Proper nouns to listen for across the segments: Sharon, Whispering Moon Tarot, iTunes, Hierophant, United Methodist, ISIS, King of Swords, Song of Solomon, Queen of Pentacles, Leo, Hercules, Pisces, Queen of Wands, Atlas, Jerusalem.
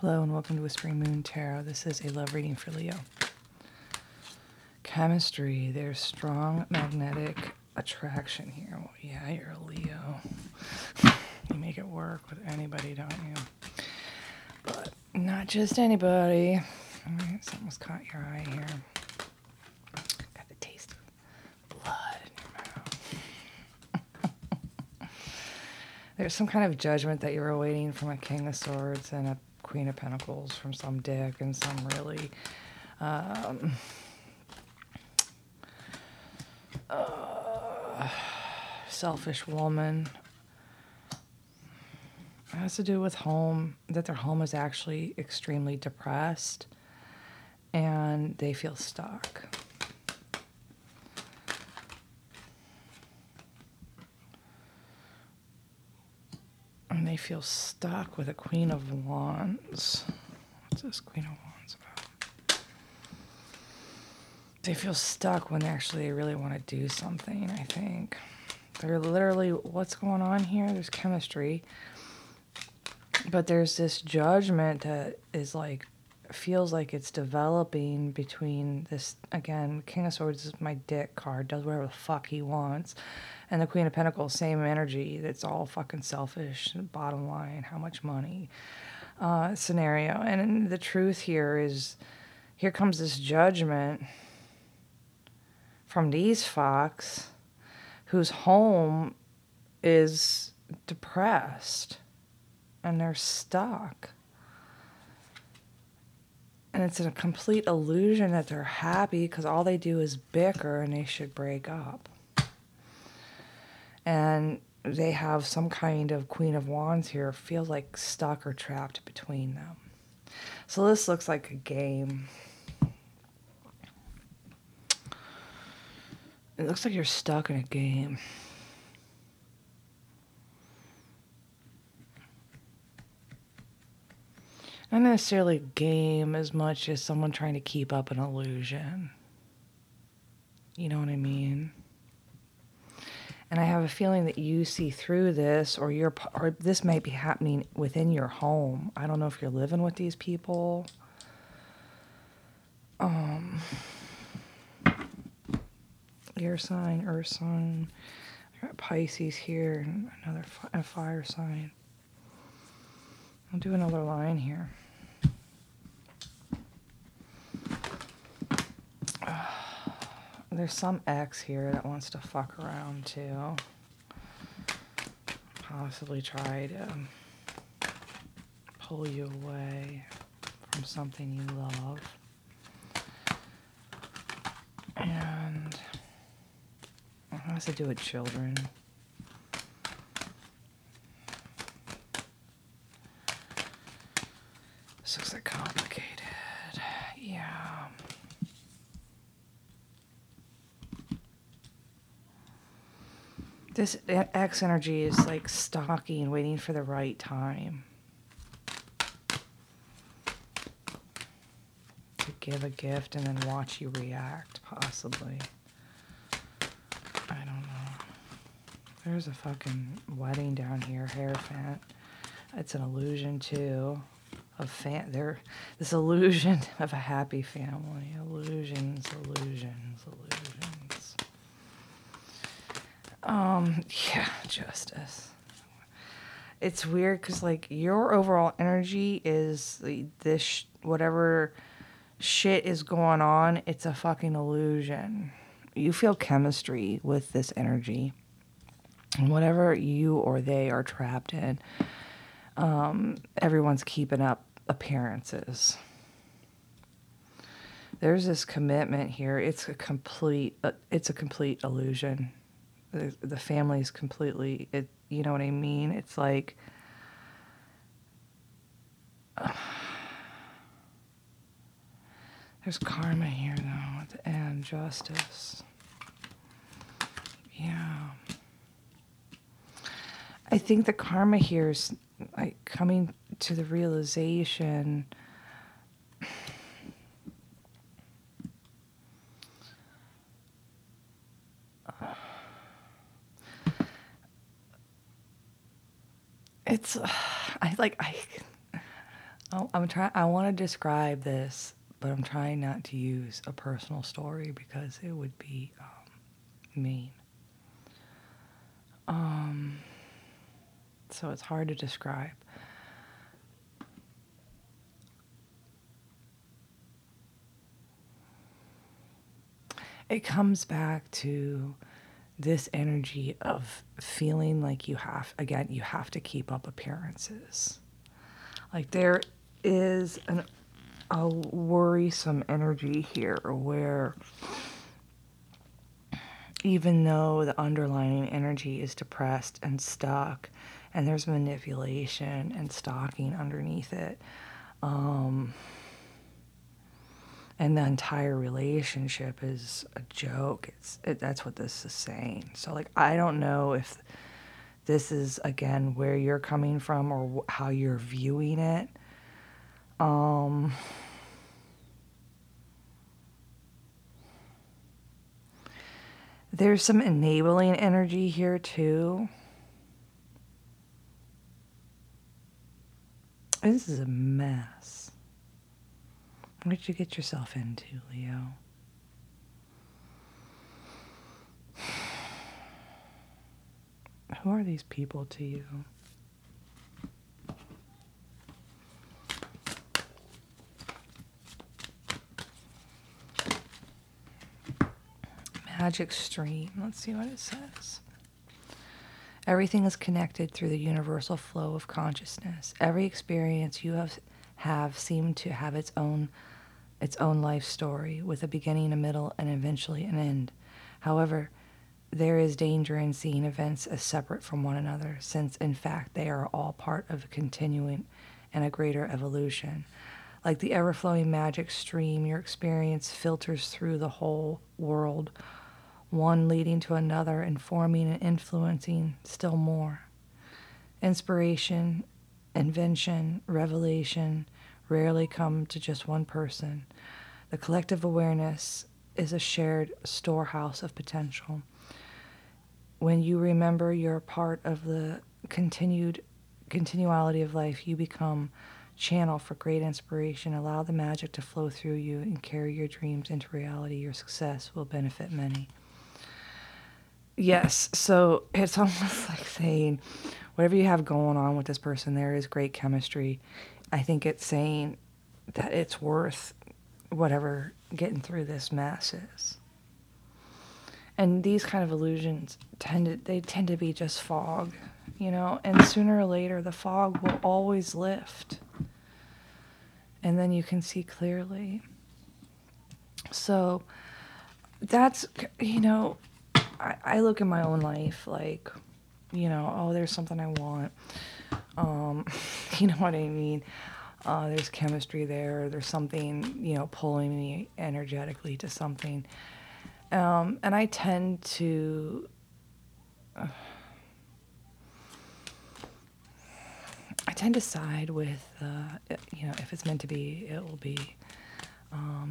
Hello and welcome to Whispering Moon Tarot. This is a love reading for Leo. Chemistry, there's strong magnetic attraction here. Well, yeah, you're a Leo. You make it work with anybody, don't you? But not just anybody. All right, something's caught your eye here. Got the taste of blood in your mouth. There's some kind of judgment that you're awaiting from a King of Swords and a Queen of Pentacles, from some dick and some really... selfish woman. It has to do with home, that their home is actually extremely depressed and they feel stuck. And they feel stuck with a Queen of Wands. What's this Queen of Wands about? They feel stuck when they actually really want to do something, I think. They're literally, what's going on here? There's chemistry. But there's this judgment that is like, feels like it's developing between this, again, King of Swords is my dick card, does whatever the fuck he wants. And the Queen of Pentacles, same energy, that's all fucking selfish, bottom line, how much money scenario. And the truth here is, here comes this judgment from these folks whose home is depressed and they're stuck. And it's a complete illusion that they're happy because all they do is bicker and they should break up. And they have some kind of Queen of Wands here, feels like stuck or trapped between them. So this looks like a game. It looks like you're stuck in a game. Not necessarily a game as much as someone trying to keep up an illusion. You know what I mean? And I have a feeling that you see through this, or this might be happening within your home. I don't know if you're living with these people. Air sign, earth sign. I got Pisces here and another fire sign. I'll do another line here. There's some ex here that wants to fuck around too. Possibly try to pull you away from something you love. And it has to do with children. This looks like complicated. Yeah. This X energy is like stalking, waiting for the right time to give a gift and then watch you react, possibly. There's a fucking wedding down here, Hierophant. It's an illusion too of this illusion of a happy family. Illusions, illusions, illusions. Yeah, justice. It's weird because like your overall energy is this whatever shit is going on. It's a fucking illusion. You feel chemistry with this energy. And whatever you or they are trapped in, everyone's keeping up appearances. There's this commitment here. It's a complete illusion. The family is completely. You know what I mean? It's like. There's karma here though, at the end, justice. Yeah. I think the karma here is like coming to the realization it's I Oh, I want to describe this, but I'm trying not to use a personal story because it would be mean. So it's hard to describe. It comes back to this energy of feeling like you have to keep up appearances. Like there is a worrisome energy here where even though the underlying energy is depressed and stuck and there's manipulation and stalking underneath it, and the entire relationship is a joke. That's what this is saying. So, like, I don't know if this is, again, where you're coming from or how you're viewing it. There's some enabling energy here, too. This is a mess. What did you get yourself into, Leo? Who are these people to you? Magic stream. Let's see what it says. Everything is connected through the universal flow of consciousness. Every experience you have seemed to have its own life story, with a beginning, a middle, and eventually an end. However, there is danger in seeing events as separate from one another, since in fact they are all part of a continuing and a greater evolution. Like the ever-flowing magic stream, your experience filters through the whole world, one leading to another, informing and influencing still more. Inspiration, invention, revelation rarely come to just one person. The collective awareness is a shared storehouse of potential. When you remember you're part of the continuality of life, you become channel for great inspiration. Allow the magic to flow through you and carry your dreams into reality. Your success will benefit many. Yes, so it's almost like saying, whatever you have going on with this person, there is great chemistry. I think it's saying that it's worth whatever getting through this mess is. And these kind of illusions tend to be just fog, you know, and sooner or later the fog will always lift. And then you can see clearly. So that's, you know, I look in my own life like, you know, oh, there's something I want. You know what I mean? There's chemistry there. There's something, you know, pulling me energetically to something. And I tend to... I tend to side with, you know, if it's meant to be, it will be.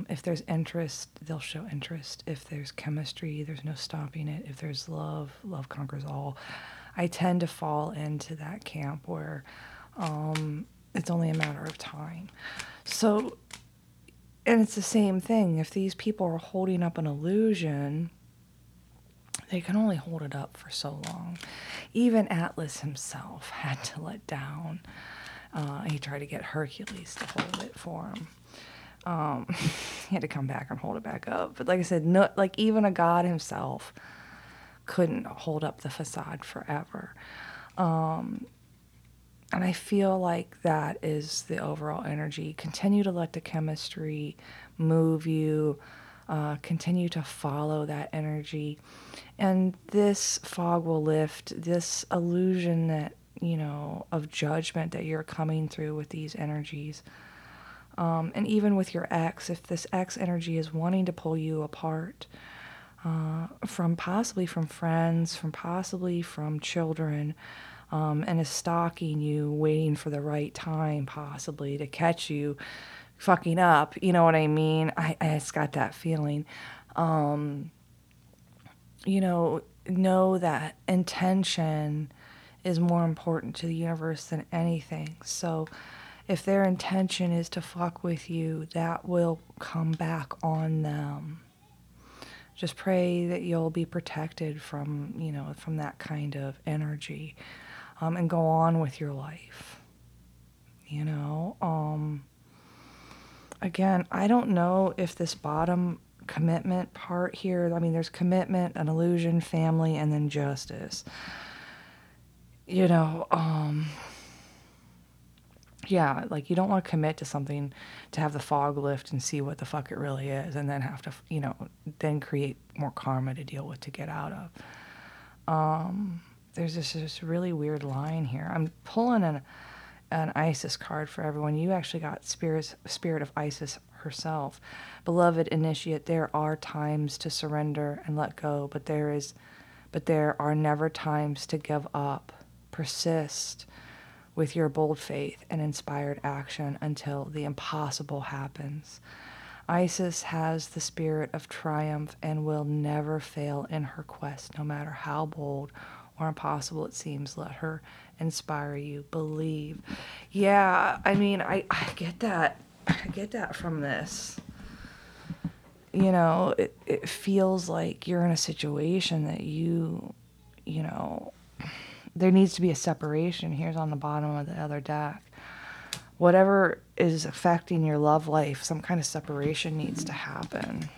If there's interest, they'll show interest. If there's chemistry, there's no stopping it. If there's love, love conquers all. I tend to fall into that camp where it's only a matter of time. So, and it's the same thing. If these people are holding up an illusion, they can only hold it up for so long. Even Atlas himself had to let down. He tried to get Hercules to hold it for him. He had to come back and hold it back up. But like I said, no, like even a god himself couldn't hold up the facade forever. And I feel like that is the overall energy. Continue to let the chemistry move you. Continue to follow that energy. And this fog will lift, this illusion that, you know, of judgment that you're coming through with these energies. And even with your ex, if this ex energy is wanting to pull you apart from friends, from possibly from children, and is stalking you, waiting for the right time possibly to catch you fucking up, you know what I mean? I just got that feeling. You know that intention is more important to the universe than anything. So If their intention is to fuck with you, that will come back on them. Just pray that you'll be protected from, you know, from that kind of energy, and go on with your life. You know, again, I don't know if this bottom commitment part here, I mean, there's commitment, an illusion, family, and then justice. You know, yeah, like you don't want to commit to something to have the fog lift and see what the fuck it really is, and then have to, you know, then create more karma to deal with, to get out of. There's this really weird line here. I'm pulling an ISIS card for everyone. You actually got spirit of ISIS herself. Beloved initiate, there are times to surrender and let go, but there are never times to give up. Persist with your bold faith and inspired action until the impossible happens. Isis has the spirit of triumph and will never fail in her quest, no matter how bold or impossible it seems. Let her inspire you. Believe. Yeah, I mean, I get that. I get that from this. You know, it feels like you're in a situation that you know, there needs to be a separation. Here's on the bottom of the other deck. Whatever is affecting your love life, some kind of separation needs to happen.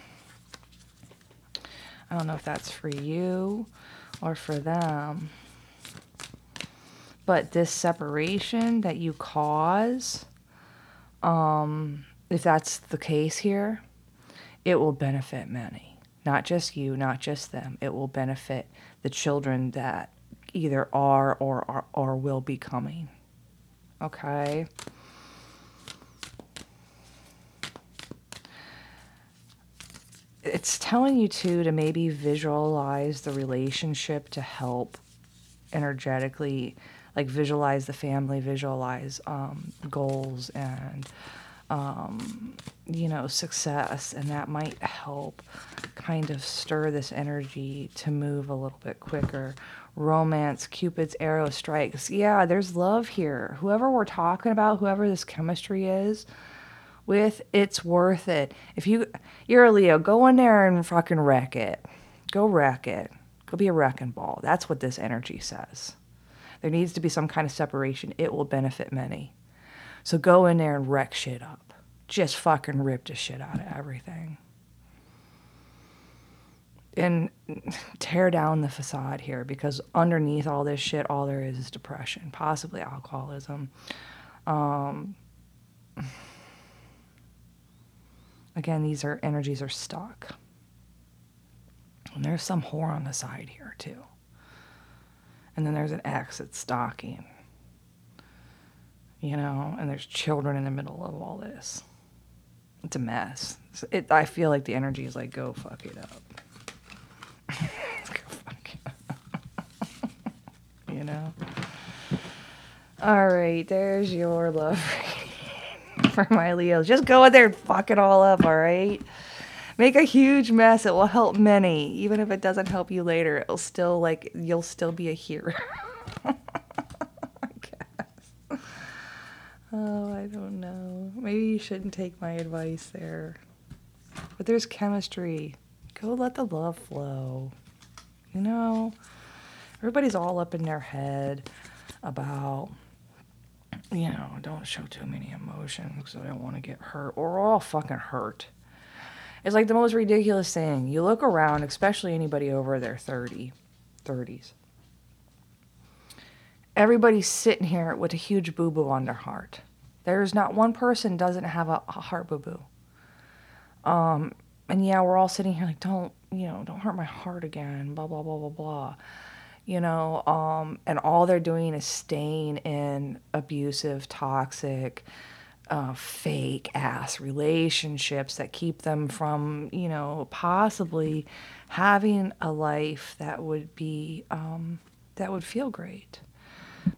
I don't know if that's for you or for them. But this separation that you cause, if that's the case here, it will benefit many. Not just you, not just them. It will benefit the children that either are or will be coming. Okay. It's telling you to maybe visualize the relationship to help energetically, like visualize the family, visualize goals and you know, success, and that might help kind of stir this energy to move a little bit quicker. Romance, Cupid's arrow strikes. Yeah, there's love here. Whoever we're talking about, whoever this chemistry is with, it's worth it. If you're a Leo, go in there and fucking wreck it. Go wreck it. Go be a wrecking ball. That's what this energy says. There needs to be some kind of separation. It will benefit many. So go in there and wreck shit up. Just fucking rip the shit out of everything. And tear down the facade here, because underneath all this shit, all there is depression, possibly alcoholism. Again, these energies are stuck. And there's some whore on the side here too. And then there's an ex that's stalking. You know, and there's children in the middle of all this. It's a mess. I feel like the energy is like, go fuck it up. Go fuck it up. You know? All right, there's your love reading for my Leos. Just go in there and fuck it all up, all right? Make a huge mess. It will help many. Even if it doesn't help you later, it'll still, like, you'll still be a hero. Oh, I don't know. Maybe you shouldn't take my advice there. But there's chemistry. Go let the love flow. You know, everybody's all up in their head about, you know, don't show too many emotions because I don't want to get hurt. We're all fucking hurt. It's like the most ridiculous thing. You look around, especially anybody over their 30s. Everybody's sitting here with a huge boo-boo on their heart. There's not one person doesn't have a heart boo-boo. And yeah, we're all sitting here like, don't hurt my heart again, blah, blah, blah, blah, blah. You know, and all they're doing is staying in abusive, toxic, fake-ass relationships that keep them from, you know, possibly having a life that would be, that would feel great.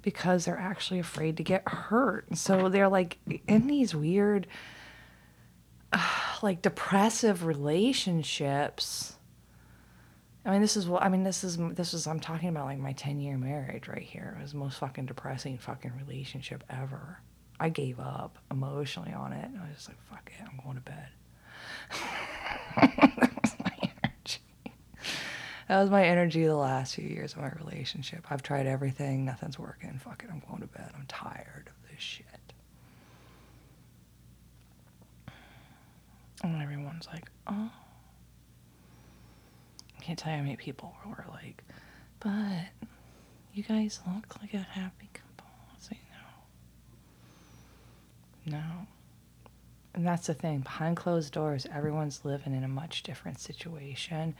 Because they're actually afraid to get hurt. So they're like in these weird, like depressive relationships. I mean, this is I'm talking about like my 10-year marriage right here. It was the most fucking depressing fucking relationship ever. I gave up emotionally on it. And I was just like, fuck it, I'm going to bed. That was my energy. That was my energy the last few years of my relationship. I've tried everything. Nothing's working. Fuck it, I'm going to bed. I'm tired of this shit. And everyone's like, oh. I can't tell you how many people were like, but you guys look like a happy couple. I was like, no. No. And that's the thing. Behind closed doors, everyone's living in a much different situation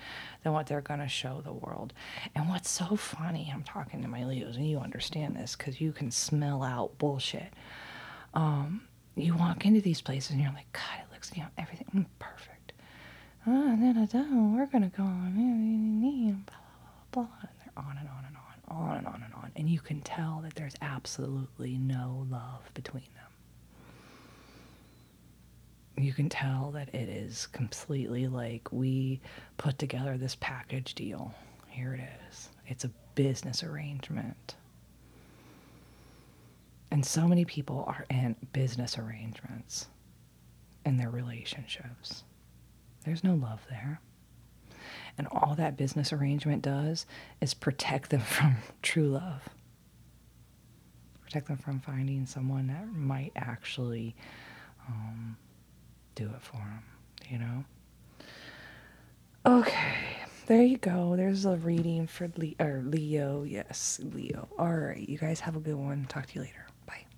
than what they're going to show the world. And what's so funny, I'm talking to my Leos, and you understand this because you can smell out bullshit. You walk into these places, and you're like, God, it looks, everything perfect. We're gonna go on, blah, blah, blah, blah. And they're on and on and on, on and on and on. And you can tell that there's absolutely no love between them. You can tell that it is completely like, we put together this package deal. Here it is. It's a business arrangement. And so many people are in business arrangements in their relationships. There's no love there. And all that business arrangement does is protect them from true love. Protect them from finding someone that might actually do it for them, you know? Okay, there you go. There's a reading for Leo. Yes, Leo. All right, you guys have a good one. Talk to you later. Bye.